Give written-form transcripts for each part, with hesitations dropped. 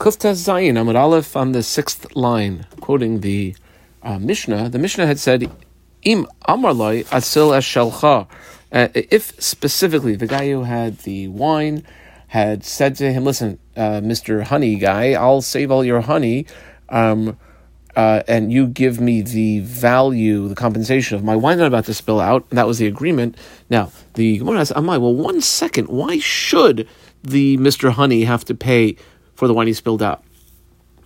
Kuftas Zayin Amud Aleph on the sixth line, quoting the Mishnah. The Mishnah had said, "Im Amarloi Asil Eshelcha." If specifically the guy who had the wine had said to him, "Listen, Mr. Honey guy, I'll save all your honey, and you give me the value, the compensation of my wine that I'm about to spill out." And that was the agreement. Now, the Gemara asks, "Amai, well, 1 second, why should the Mr. Honey have to pay for the wine he spilled out?"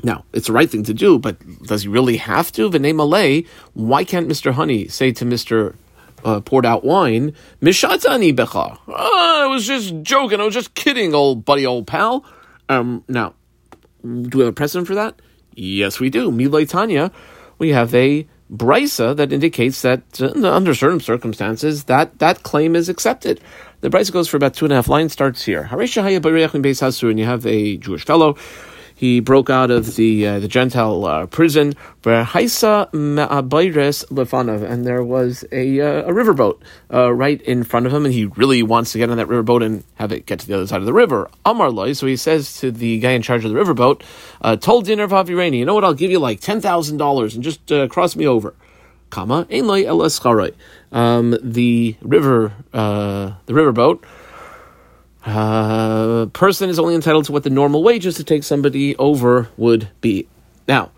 Now, it's the right thing to do, but does he really have to? V'nei malei, why can't Mr. Honey say to Mr. poured out wine, "Mishatani becha. I was just joking. I was just kidding, old buddy, old pal." Now, do we have a precedent for that? Yes, we do. Milei Tanya, we have a brisa that indicates that under certain circumstances that claim is accepted. The brisa goes for about 2.5 lines, starts here. And you have a Jewish fellow. He broke out of the Gentile prison, and there was a riverboat right in front of him, and he really wants to get on that riverboat and have it get to the other side of the river. Amarloi, so he says to the guy in charge of the riverboat, "Told Diner of Havirani, you know what, I'll give you like $10,000 and just cross me over." Kama, Einloi El Escharai. The riverboat person is only entitled to what the normal wages to take somebody over would be. Now,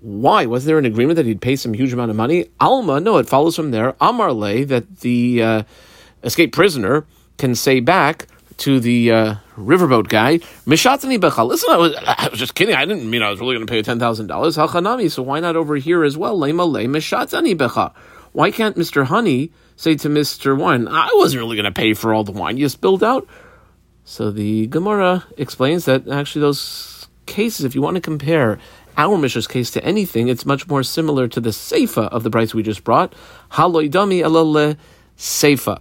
why? Was there an agreement that he'd pay some huge amount of money? Alma, no, it follows from there, Amarle, that the escaped prisoner can say back to the riverboat guy, "Mishatani Bechal, listen, I was just kidding. I didn't mean I was really going to pay you $10,000. Hachanami, so why not over here as well? Lemale, Mishatani Bechal. Why can't Mr. Honey say to Mr. Wine, I wasn't really going to pay for all the wine you spilled out? So the Gemara explains that actually those cases, if you want to compare our Mishnah's case to anything, it's much more similar to the Seifa of the Brayta we just brought. Haloi dami ela le Seifa.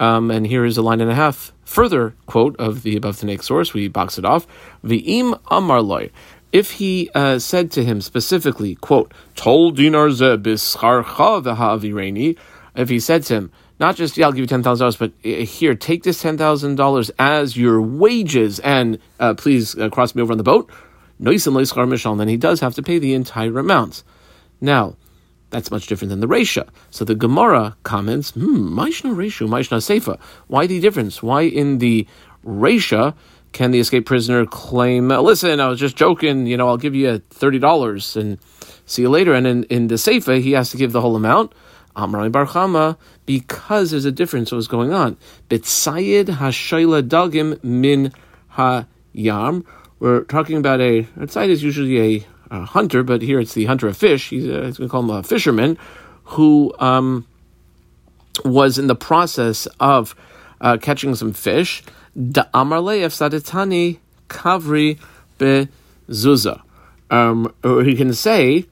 And here is a 1.5 further quote of the above-Tanaic source. We box it off. V'im amarloi. If he said to him specifically, quote, "Tol dinar ze bischarcha v'ha'avireni," if he said to him, not just, "Yeah, I'll give you $10,000, but here, take this $10,000 as your wages, and please cross me over on the boat," then he does have to pay the entire amount. Now, that's much different than the Reisha. So the Gemara comments, Maishna Reishu, Maishna Seifa. Why the difference? Why in the Reisha can the escaped prisoner claim, "Listen, I was just joking, you know, I'll give you $30 and see you later," and in the Seifa, he has to give the whole amount? Amrani Bar Chama, because there's a difference in what's going on. Bitsayid hashayla dagim min hayam. We're talking about a Bitsayid is usually a hunter, but here it's the hunter of fish. He's going to call him a fisherman who was in the process of catching some fish. Da amarle efsadatani kavri bezuza. Or he can say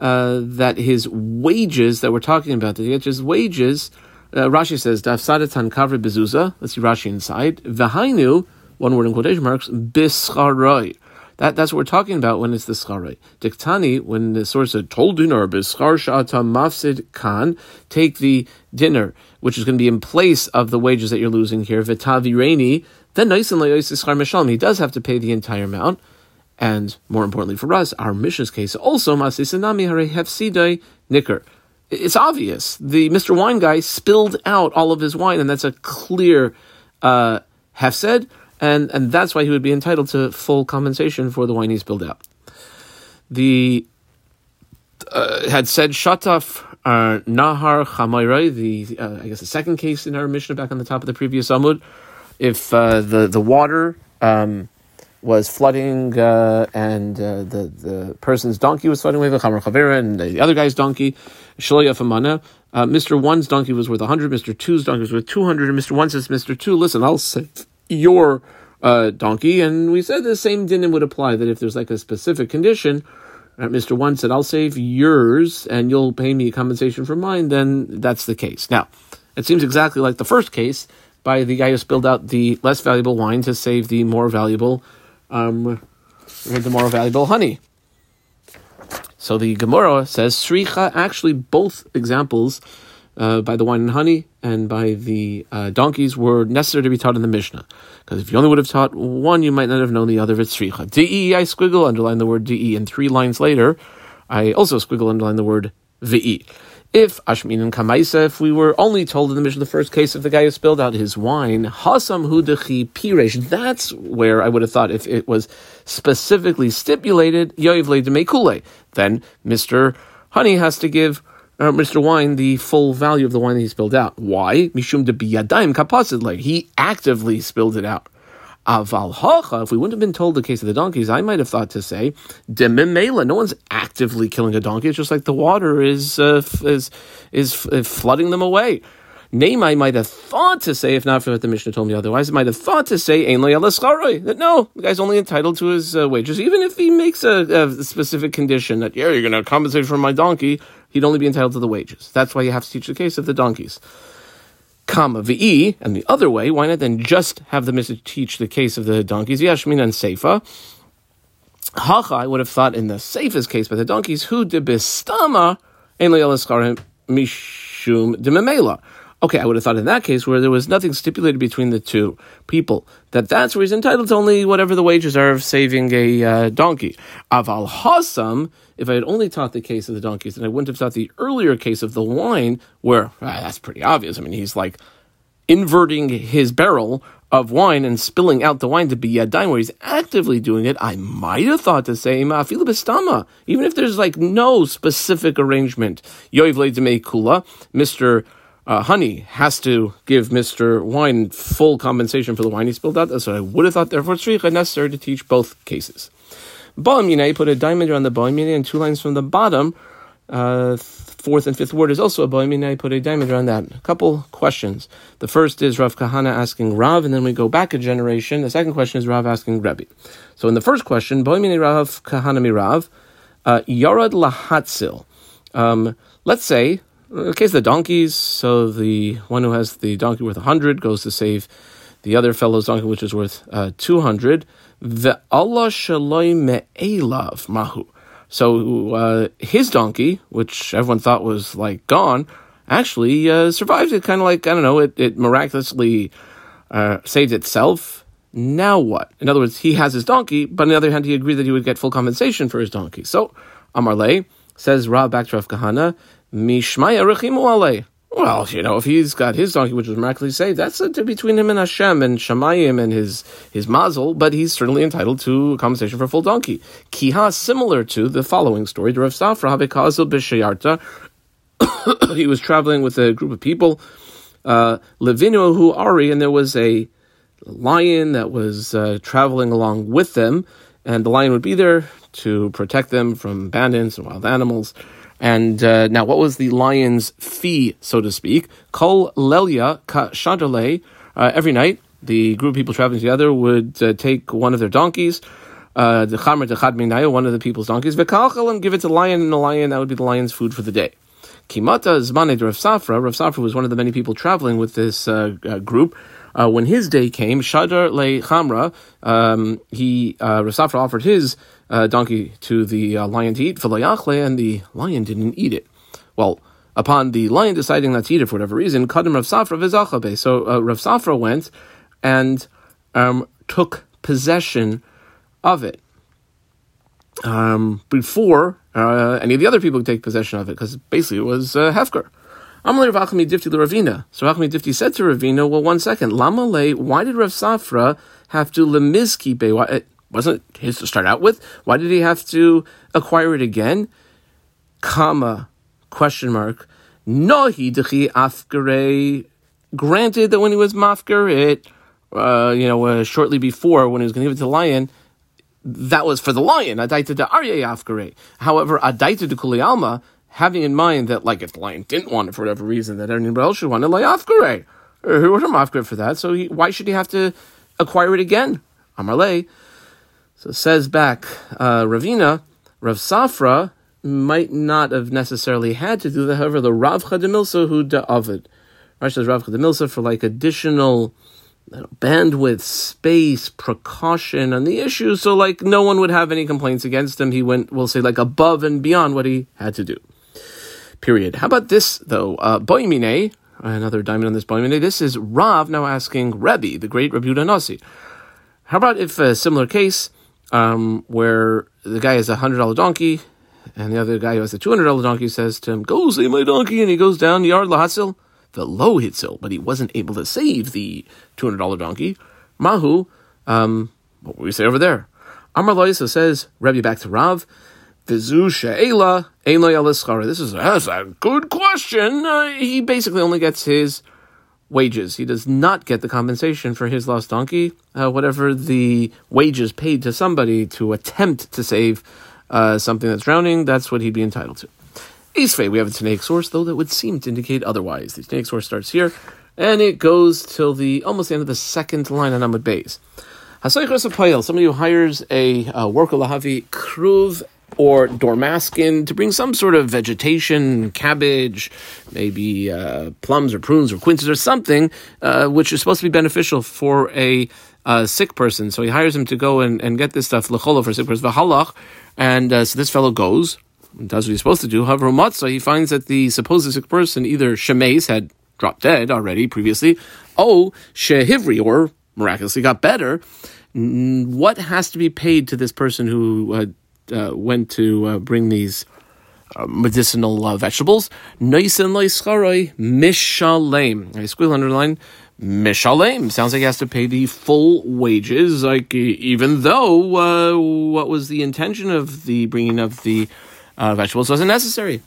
that his wages that we're talking about, that his wages, Rashi says, "Dafsadatan kavri bezuza." Let's see Rashi inside. V'hainu, one word in quotation marks, bischaroi. That's what we're talking about when it's the scharoi. Diktani, when the source said, "Tol dinar bischar shata mafsid kan," take the dinner, which is going to be in place of the wages that you're losing here. V'tavireni, then noisin le'ois ischar mishalm. He does have to pay the entire amount. And more importantly for us, our Mishnah's case also, it's obvious. The Mr. Wine guy spilled out all of his wine, and that's a clear hefsed, and that's why he would be entitled to full compensation for the wine he spilled out. The had said, "Shataf nahar chamairai," the I guess the second case in our Mishnah back on the top of the previous Amud, if the water was flooding, and the person's donkey was flooding with a Chamar Chavera, and the other guy's donkey, Shloya Famana. Mr. One's donkey was worth 100, Mr. Two's donkey was worth 200, and Mr. One says, "Mr. Two, listen, I'll save your donkey." And we said the same dinim would apply, that if there's like a specific condition, Mr. One said, "I'll save yours, and you'll pay me compensation for mine," then that's the case. Now, it seems exactly like the first case by the guy who spilled out the less valuable wine to save the more valuable honey. So the Gemara says, Sricha, actually both examples by the wine and honey and by the donkeys were necessary to be taught in the Mishnah. Because if you only would have taught one, you might not have known the other. V'tzricha. De'i, I squiggle, underline the word de'i. And three lines later, I also squiggle, underline the word ve'i. If Ashmin and Kamaisa, if we were only told in the Mishnah, the first case of the guy who spilled out his wine, Hasam hu dechi piresh, that's where I would have thought if it was specifically stipulated, Yoivle de mekule, then Mr. Honey has to give Mr. Wine the full value of the wine that he spilled out. Why? Mishum de biyadayim kapasidle, he actively spilled it out. Aval hacha, if we wouldn't have been told the case of the donkeys, I might have thought to say, demimela, no one's actively killing a donkey, it's just like the water is flooding them away. Name, I might have thought to say, if not for what the Mishnah told me otherwise, I might have thought to say, ein lo yaleh scharo, that no, the guy's only entitled to his wages, even if he makes a specific condition that, yeah, you're going to compensate for my donkey, he'd only be entitled to the wages. That's why you have to teach the case of the donkeys. Kama ve'i, and the other way, why not then just have the Mishnah teach the case of the donkeys? Yashmina and Seifa. Hacha, I would have thought in the safest case by the donkeys, hu debistama, ein lo yaleh scharo mishum demimela. Okay, I would have thought in that case where there was nothing stipulated between the two people, that's where he's entitled to only whatever the wages are of saving a donkey. Aval hasam, if I had only taught the case of the donkeys, then I wouldn't have taught the earlier case of the wine, where that's pretty obvious. I mean, he's like inverting his barrel of wine and spilling out the wine to be yadayim, where he's actively doing it. I might have thought to say ma'afilu b'stama, even if there's like no specific arrangement. Yoiv leidemei kula, Mr. Honey has to give Mr. Wine full compensation for the wine he spilled out. That's what I would have thought. Therefore, it's necessary to teach both cases. Ba'am Yinei, put a diamond around the Ba'am Yinei, and two lines from the bottom, fourth and fifth word is also a Ba'am Yinei, put a diamond around that. A couple questions. The first is Rav Kahana asking Rav, and then we go back a generation. The second question is Rav asking Rebbe. So in the first question, Ba'am Yinei Rav Kahana Mirav, Yarad Lahatzil. Let's say, in the case of the donkeys, so the one who has the donkey worth 100 goes to save the other fellow's donkey, which is worth 200. Ve'Allah shaloi me'elav mahu. So his donkey, which everyone thought was like gone, actually survived. It kind of like, I don't know, it miraculously saved itself. Now what? In other words, he has his donkey, but on the other hand, he agreed that he would get full compensation for his donkey. So Amar Leh, says Rav back to Rav Kahana, Mishmaya rechimu alei. Well, if he's got his donkey, which was miraculously saved, that's between him and Hashem and Shamayim and his mazel, but he's certainly entitled to a compensation for a full donkey. Kiha, similar to the following story, Rav Safra habekazil b'sheyarta. He was traveling with a group of people, levinu hu ari, and there was a lion that was traveling along with them, and the lion would be there to protect them from bandits and wild animals. And now, what was the lion's fee, so to speak? Kol Lelia Kashadale. Every night, the group of people traveling together would take one of their donkeys, the Chamr Dechad Minaya, one of the people's donkeys, and give it to the lion, and the lion, that would be the lion's food for the day. Kimata Zmaned Rav Safra. Rav Safra was one of the many people traveling with this group. When his day came, Shadar Le Chamra, Rav Safra offered his donkey to the lion to eat, and the lion didn't eat it. Well, upon the lion deciding not to eat it for whatever reason, Kadam Rav Safra Vizachabe. So Rav Safra went and took possession of it before any of the other people could take possession of it, because basically it was Hefker. Amalei Rav Achmi Difti Ravina. So Rav Achmi Difti said to Ravina, well, 1 second, Lamalei, why did Rav Safra have to lemizki be? It wasn't his to start out with. Why did he have to acquire it again? Comma, question mark. Nohi dechi afkere. Granted that when he was mafker it, shortly before when he was going to give it to the lion, that was for the lion. Adaita de arye afkere. However, adaita de kuli alma, having in mind that, if the lion didn't want it for whatever reason, that anybody else should want it, afkere. Who would have afkere for that? So why should he have to acquire it again? Amar Leh. So says back Ravina, Rav Safra might not have necessarily had to do that. However, the Rav Chademilsa who da'avid. Rashi says Rav Chademilsa for additional bandwidth, space, precaution on the issue. So no one would have any complaints against him. He went, we'll say, above and beyond what he had to do. period. How about this, though? Boimine, another diamond on this Boimine. This is Rav now asking Rebbe, the great Rabbi Yehuda Nasi. How about if a similar case where the guy has a $100 donkey and the other guy who has a $200 donkey says to him, go save my donkey, and he goes down the yard lahasil, the low hitsil, but he wasn't able to save the $200 donkey. Mahu, what will we say over there? Amar Lo, so says Rebbe back to Rav, Vizu she'ela, ein lo yaleh schara. This is a good question. He basically only gets his wages. He does not get the compensation for his lost donkey, whatever the wages paid to somebody to attempt to save something that's drowning, that's what he'd be entitled to. Isfei, we have a Tanaic source, though, that would seem to indicate otherwise. The Tanaic source starts here, and it goes till the almost the end of the second line on Amud Beis. Hasaychos apayel, somebody who hires a worker lahavi kruv or dormaskin to bring some sort of vegetation, cabbage, maybe plums or prunes or quinces or something, which is supposed to be beneficial for a sick person. So he hires him to go and get this stuff, lecholo, for sick person, v'halach, and so this fellow goes and does what he's supposed to do. However, matzah, he finds that the supposed sick person either shemes had dropped dead already previously, or shehivri, or miraculously got better. What has to be paid to this person who went to bring these medicinal vegetables? Noisen leischarai mishalem. I squeal underline mishalem. Sounds like he has to pay the full wages, like even though what was the intention of the bringing of the vegetables wasn't necessary.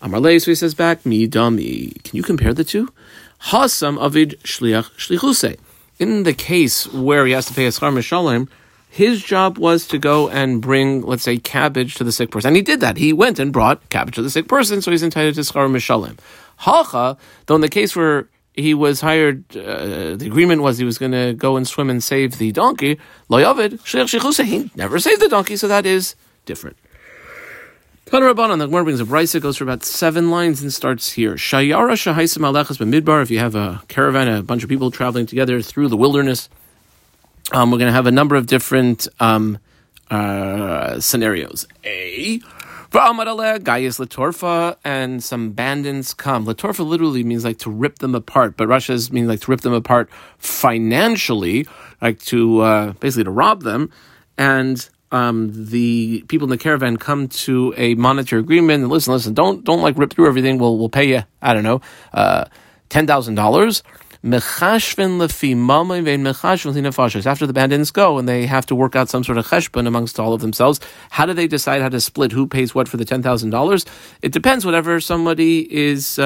Amar Leis, so he says back, mi dami. Can you compare the two? Hasam avid shliach shlichuse. In the case where he has to pay a schar mishalem, his job was to go and bring, let's say, cabbage to the sick person. And he did that. He went and brought cabbage to the sick person, so he's entitled to schar mishalem. Hacha, though in the case where he was hired, the agreement was he was going to go and swim and save the donkey, lo yavid shliach shlichuse, he never saved the donkey, so that is different. Tana Rabbanan, the Gemara brings a brisa, goes for about 7 lines and starts here. Shayara shahaisim alechas b'midbar. If you have a caravan, a bunch of people traveling together through the wilderness, we're going to have a number of different scenarios. A va'amad aleh gayis latorfa, and some bandits come. Latorfa literally means like to rip them apart, but Rashi's means like to rip them apart financially, like to basically to rob them. And the people in the caravan come to a monetary agreement and listen, don't like rip through everything. We'll pay you, I don't know, $10,000. Mechashvin lefi mamay vein mechashvin lefi nefashos. After the bandits go and they have to work out some sort of cheshbon amongst all of themselves, how do they decide how to split who pays what for the $10,000? It depends whatever somebody is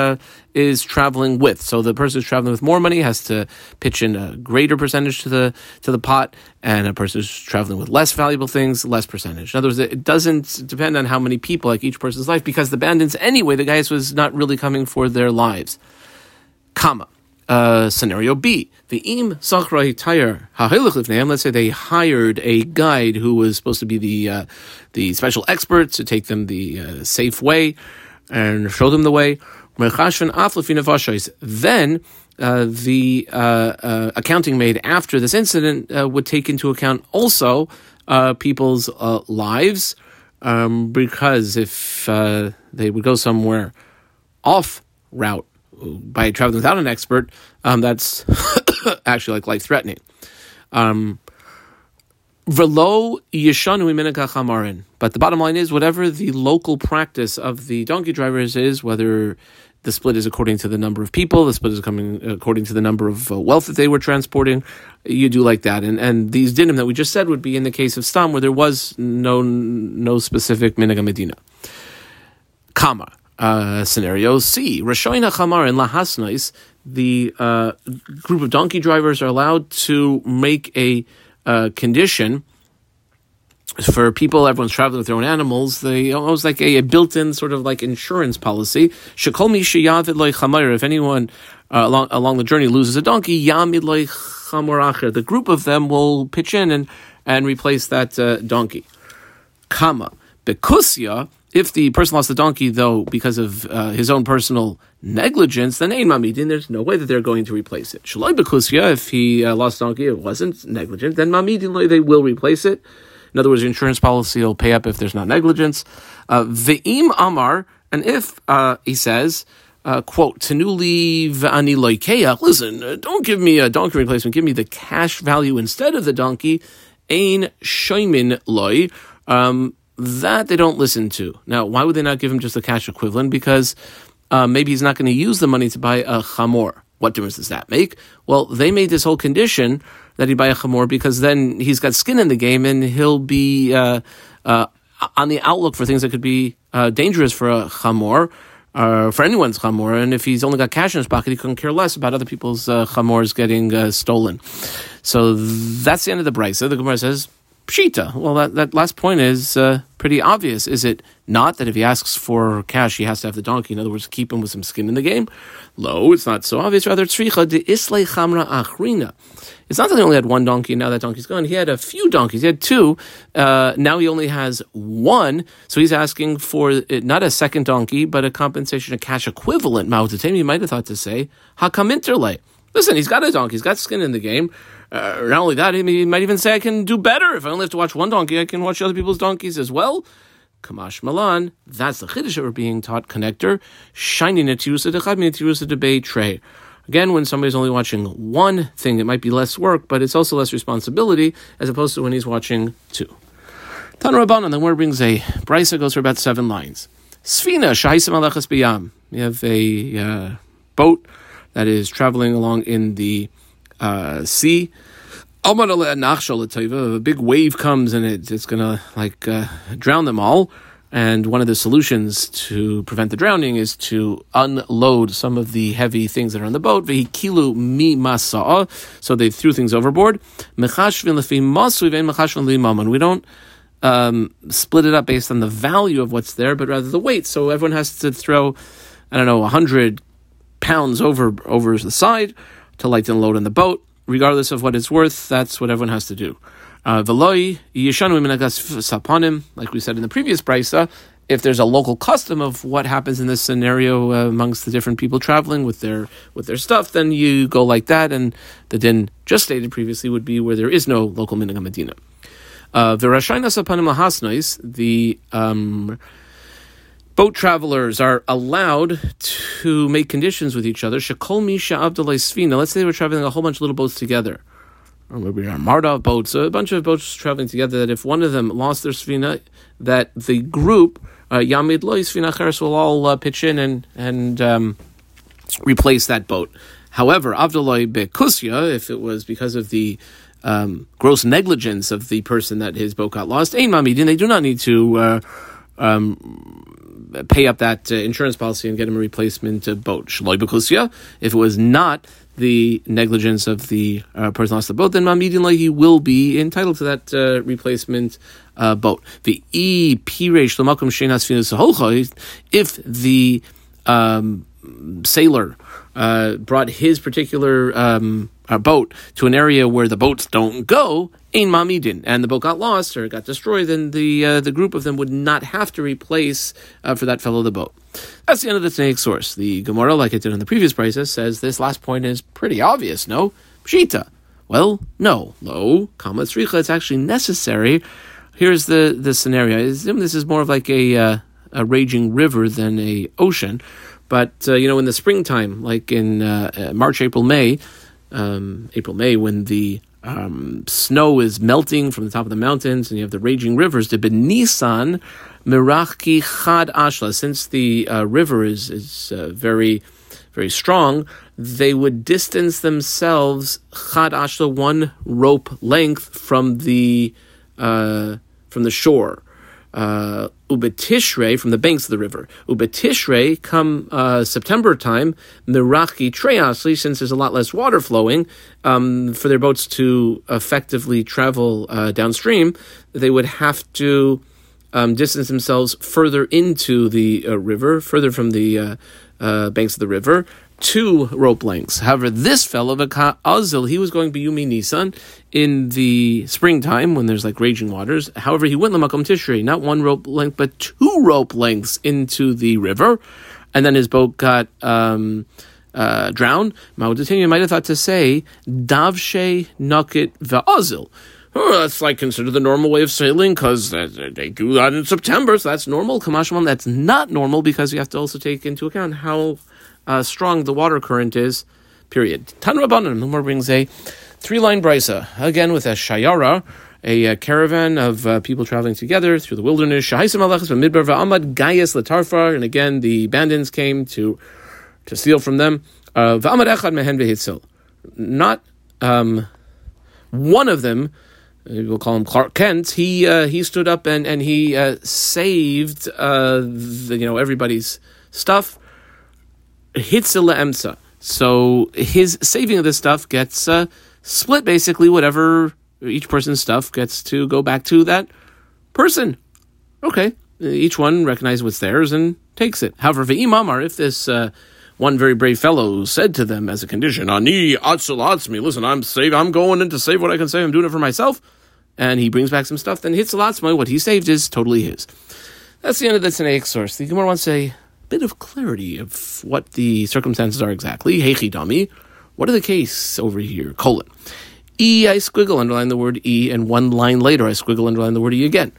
traveling with. So the person who's traveling with more money has to pitch in a greater percentage to the pot, and a person who's traveling with less valuable things, less percentage. In other words, it doesn't depend on how many people, like each person's life, because the bandits anyway, the guys was not really coming for their lives. Comma. Scenario B, the im sachra hitayr ha'hilach lifneim. Let's say they hired a guide who was supposed to be the special expert to take them the safe way and show them the way. Then the accounting made after this incident would take into account also people's lives, because if they would go somewhere off route by traveling without an expert, that's actually like life-threatening. V'lo yishanu mincha chamarin. But the bottom line is, whatever the local practice of the donkey drivers is, whether the split is according to the number of people, the split is coming according to the number of wealth that they were transporting, you do like that. And these dinim that we just said would be in the case of Stam, where there was no specific minhag medina. Kama. Scenario C, Rashoina Chamar in Lahasnais, the group of donkey drivers are allowed to make a condition for people, everyone's traveling with their own animals, they almost like a built-in sort of like insurance policy. Shekolmi sheyavid loy chamar, if anyone along the journey loses a donkey, yamid loy chamor acher, the group of them will pitch in and replace that donkey. Kama, bekusya. If the person lost the donkey, though, because of his own personal negligence, then ein mamidin, there's no way that they're going to replace it. Shaloi bekusya, if he lost the donkey, it wasn't negligent, then mamidin, they will replace it. In other words, your insurance policy will pay up if there's not negligence. Ve'im amar, And if, he says, quote, Tenuli v'ani loikeach, listen, don't give me a donkey replacement, give me the cash value instead of the donkey, ein shoimin loi, that they don't listen to. Now, why would they not give him just the cash equivalent? Because maybe he's not going to use the money to buy a chamor. What difference does that make? Well, they made this whole condition that he buy a chamor because then he's got skin in the game and he'll be on the outlook for things that could be dangerous for a chamor, for anyone's chamor. And if he's only got cash in his pocket, he couldn't care less about other people's chamors getting stolen. So that's the end of the brisa. The Gemara says, pshita. Well, that last point is pretty obvious. Is it not that if he asks for cash, he has to have the donkey? In other words, keep him with some skin in the game? Lo, it's not so obvious. Rather, tzricha de islei chamra achrina. It's not that he only had one donkey, and now that donkey's gone. He had a few donkeys. He had two. Now he only has one. So he's asking for not a second donkey, but a compensation, a cash equivalent. Ma'utatem, he might have thought to say, hakam interlay. Listen, he's got a donkey. He's got skin in the game. Not only that, he might even say, I can do better. If I only have to watch one donkey, I can watch other people's donkeys as well. Kamash Malan, that's the Chiddush that we're being taught, connector. Shiny netirusa dechad minetirusa debay tray. Again, when somebody's only watching one thing, it might be less work, but it's also less responsibility, as opposed to when he's watching two. Tan Rabbanan, the word brings a brisa, goes for about 7 lines. Sfina, shahisa malachas biyam. We have a boat that is traveling along in the sea. A big wave comes and it's going to drown them all. And one of the solutions to prevent the drowning is to unload some of the heavy things that are on the boat. So they threw things overboard. We don't split it up based on the value of what's there, but rather the weight. So everyone has to throw, 100 pounds over the side to lighten and load on the boat, regardless of what it's worth. That's what everyone has to do. Like we said in the previous brisa, if there's a local custom of what happens in this scenario amongst the different people traveling with their stuff, then you go like that, and the din just stated previously would be where there is no local minhag medina. The boat travelers are allowed to make conditions with each other. Shekol misha avdalei sfina. Let's say we're traveling a whole bunch of little boats together. Or maybe a Mardov boat. So a bunch of boats traveling together, that if one of them lost their sfina, that the group, Yamid Loi Sfina Cheres, will all pitch in and replace that boat. However, avdalei bekusya, if it was because of the gross negligence of the person that his boat got lost, ein mamidin, they do not need to pay up that insurance policy and get him a replacement boat. Shloi b'kusya, if it was not the negligence of the person lost the boat, then mamidin lo, he will be entitled to that replacement boat. The if the sailor brought his particular boat to an area where the boats don't go, ein mamidin, and the boat got lost or got destroyed, then the group of them would not have to replace for that fellow the boat. That's the end of the Tanaic source. The Gemara, like it did in the previous brisa, says this last point is pretty obvious, no? Pshita. Well, no. Lo, kama tzricha, it's actually necessary. Here's the scenario. I assume this is more of like a raging river than a ocean, but in the springtime, like in March, April, May, when the snow is melting from the top of the mountains, and you have the raging rivers. De benisan mirachki chad ashla. Since the river is very, very strong, they would distance themselves chad ashla, 1 rope length from the shore. Ubetishrei, from the banks of the river. Ubetishrei, come September time, mirachki treyasli, since there's a lot less water flowing, for their boats to effectively travel downstream, they would have to distance themselves further into the river, further from the banks of the river, 2 rope lengths. However, this fellow, Vaka Azil, he was going Biyumi Nisan in the springtime when there's raging waters. However, he went Lamakom Tishrei, not 1 rope length, but 2 rope lengths into the river. And then his boat got drowned. Ma'udatini might have thought to say, Davshe Nakit Va'azil. that's like considered the normal way of sailing because they do that in September, so that's normal. Kamashman, that's not normal because you have to also take into account how strong the water current is, period. Tan Rabbanan, Milmar brings a three-line brisa, again with a shayara, a caravan of people traveling together through the wilderness. Shahaisim alachas v'midbar v'amad gaius latarfar, and again the bandits came to steal from them. V'amad echad mehen v'hitzil. Not one of them, we'll call him Clark Kent. He stood up and he saved everybody's stuff. Hitzil le'emtza. So his saving of this stuff gets split basically. Whatever each person's stuff gets to go back to that person. Okay, each one recognizes what's theirs and takes it. However, ve'imamar, if this one very brave fellow said to them as a condition, "Ani atzil atzmi," listen, I'm saved. I'm going in to save what I can save. I'm doing it for myself. And he brings back some stuff. Then hitzil atzmi, what he saved is totally his. That's the end of the Tanaic source. The Gemara wants a bit of clarity of what the circumstances are exactly. Heichi dami, what are the case over here? Colon. E, I squiggle, underline the word E, and one line later I squiggle, underline the word E again.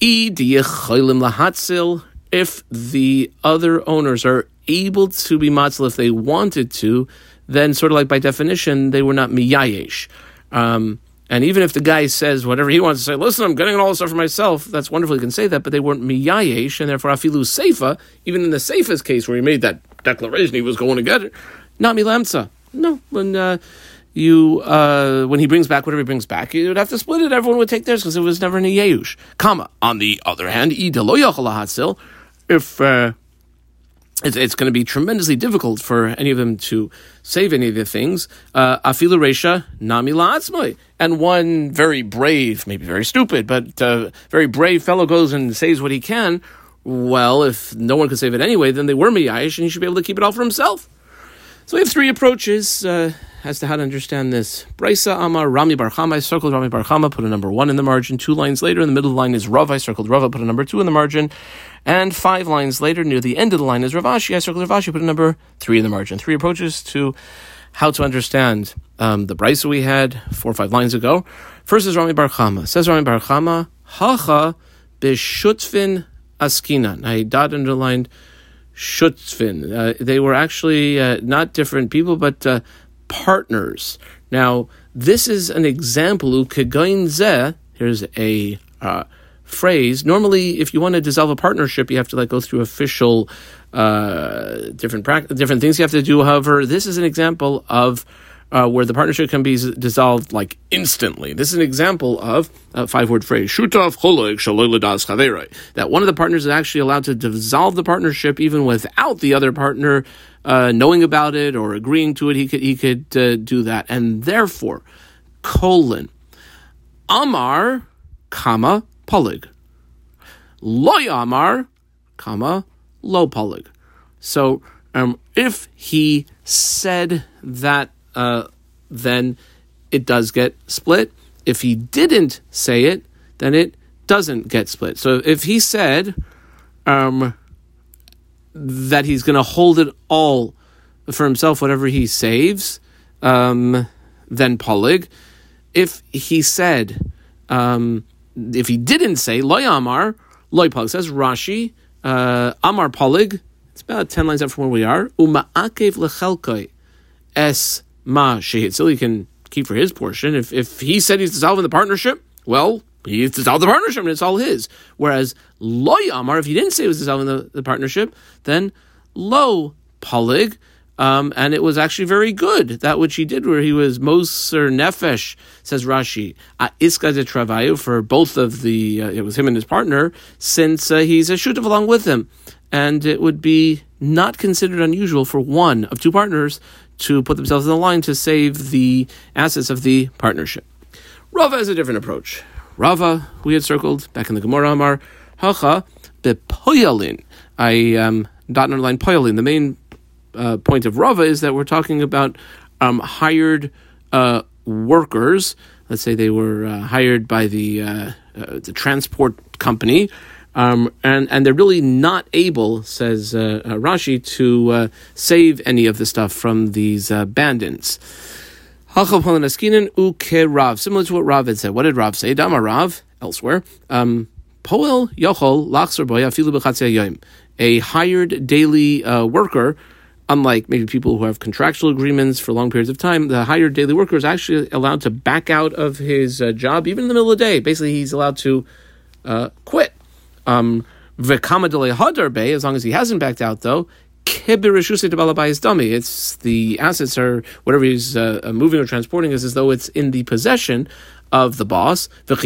E, diyecholim lahatzil, if the other owners are able to be matzil, if they wanted to, then sort of like by definition, they were not miyayesh. And even if the guy says whatever he wants to say, listen, I'm getting all this stuff for myself, that's wonderful, he can say that, but they weren't miyayesh, and therefore afilu seifa, even in the safest case where he made that declaration he was going to get it, not milamtza. No, when he brings back whatever he brings back, you would have to split it. Everyone would take theirs because it was never in a yeush. Comma. On the other hand, if it's going to be tremendously difficult for any of them to save any of the things, afilu reisha nami la'atzmai. And one very brave, maybe very stupid, but very brave fellow goes and saves what he can. Well, if no one could save it anyway, then they were miyayish, and he should be able to keep it all for himself. So we have three approaches as to how to understand this. Brisa Amar Rami Bar Chama. I circled Rami Bar Chama, put a number 1 in the margin. 2 lines later, in the middle of the line is Rav. I circled Rav, put a number 2 in the margin. And 5 lines later, near the end of the line is Rav Ashi. I circled Rav Ashi, put a number 3 in the margin. Three approaches to how to understand the brisa we had 4 or 5 lines ago. First is Rami Bar Chama. Says Rami Bar Chama, Hacha b'shutfin askinan. I dot underlined Shutzfin. They were actually not different people, but partners. Now, this is an example. Ukegoin zeh. Here's a phrase. Normally, if you want to dissolve a partnership, you have to go through official different things you have to do. However, this is an example of where the partnership can be dissolved instantly. This is an example of a 5-word phrase, Shutaf Choloik Shaloi L'das Chaverai, that one of the partners is actually allowed to dissolve the partnership even without the other partner knowing about it or agreeing to it. He could do that. And therefore, Amar, Polig. Loy Amar, Lo Polig. So, if he said that, then it does get split. If he didn't say it, then it doesn't get split. So if he said that he's going to hold it all for himself, whatever he saves, then polig. If he said, if he didn't say, loy amar, loy polig, says Rashi, amar polig, it's about 10 lines up from where we are, uma'akev lechelkoi es Ma Shehitzil, he can keep for his portion. If he said he's dissolving the partnership, well, he's dissolved the partnership and it's all his. Whereas Loy Amar, if he didn't say he was dissolving the partnership, then Lo Polig, and it was actually very good, that which he did where he was Moser Nefesh, says Rashi, A'iska de Travayu, for both of the, it was him and his partner, since he's a shutav along with him. And it would be not considered unusual for one of two partners to put themselves in the line to save the assets of the partnership. Rava has a different approach. Rava, we had circled back in the Gemara Amar, Hacha bepoyalin. I dot and underline poyalin. The main point of Rava is that we're talking about hired workers. Let's say they were hired by the transport company. And they're really not able, says Rashi, to save any of the stuff from these bandits. Similar to what Rav had said. What did Rav say? Dama Rav, elsewhere. Poel yochol lachzor bo afilu b'chatzei hayom. A hired daily worker, unlike maybe people who have contractual agreements for long periods of time, the hired daily worker is actually allowed to back out of his job, even in the middle of the day. Basically, he's allowed to quit. V'kama delei hadar bei, as long as he hasn't backed out, though, it's the assets are, whatever he's moving or transporting is as though it's in the possession of the boss. And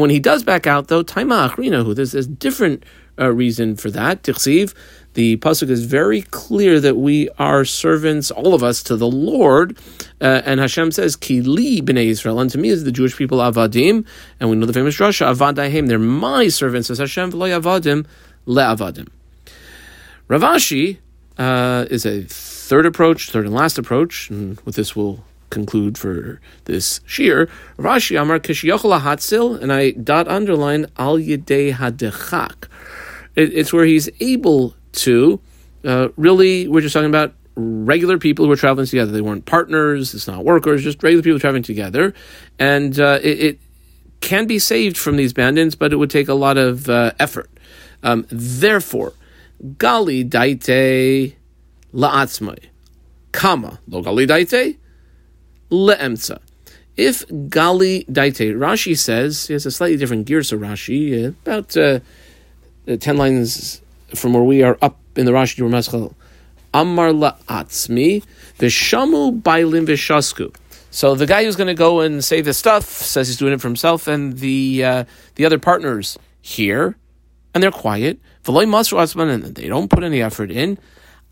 when he does back out, though, there's a different reason for that. The pasuk is very clear that we are servants, all of us, to the Lord. And Hashem says, Ki li b'nei Yisrael, unto me is the Jewish people avadim. And we know the famous drasha, avadahem, they're my servants, says Hashem, v'lo yavadim le'avadim. Rav Ashi is a third and last approach, and with this we'll conclude for this shiur. Rav Ashi Amar Kishyachol Hatzil, and I underline Al Yedei Hadechak. It's where he's able to really. We're just talking about regular people who are traveling together. They weren't partners. It's not workers. Just regular people traveling together, and it can be saved from these bandits, but it would take a lot of effort. Therefore. Gali daite la'atzmai, kama lo gali daite le'emtza. If gali daite, Rashi says, he has a slightly different gear to Rashi, about 10 lines from where we are up in the Rashi Dibur Maschil, amar la'atzmi v'shamu bailim v'shasku. So the guy who's going to go and save the stuff says he's doing it for himself, and the other partners here, and they're quiet. And they don't put any effort in.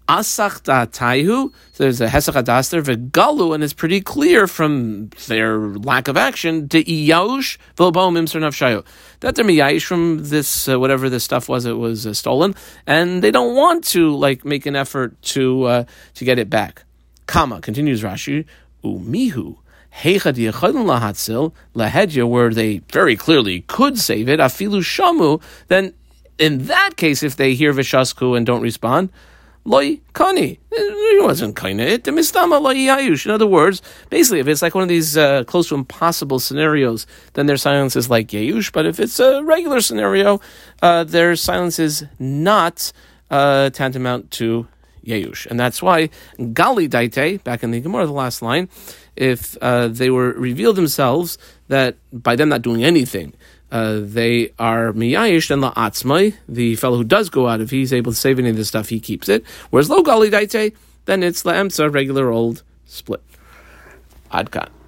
Asach dataihu. So there's a hesach adas there. Vegalu, and it's pretty clear from their lack of action. Deiyaush v'lobom imser nafshayu. That they're miyayish from this whatever this stuff was. It was stolen, and they don't want to make an effort to get it back. Kama continues Rashi. Umihu. Where they very clearly could save it, afilu shamu, then in that case, if they hear v'shasku and don't respond, loy kani, it wasn't kaina it, demistama loy yayush. In other words, basically, if it's like one of these close to impossible scenarios, then their silence is like yayush, but if it's a regular scenario, their silence is not tantamount to yayush. And that's why gali daite, back in the Gemara, the last line, if they were revealed themselves that by them not doing anything, they are miyayish, and la'atzmai, the fellow who does go out, if he's able to save any of this stuff, he keeps it. Whereas lo gali daite, then it's la'emtza, regular old split. Adkan.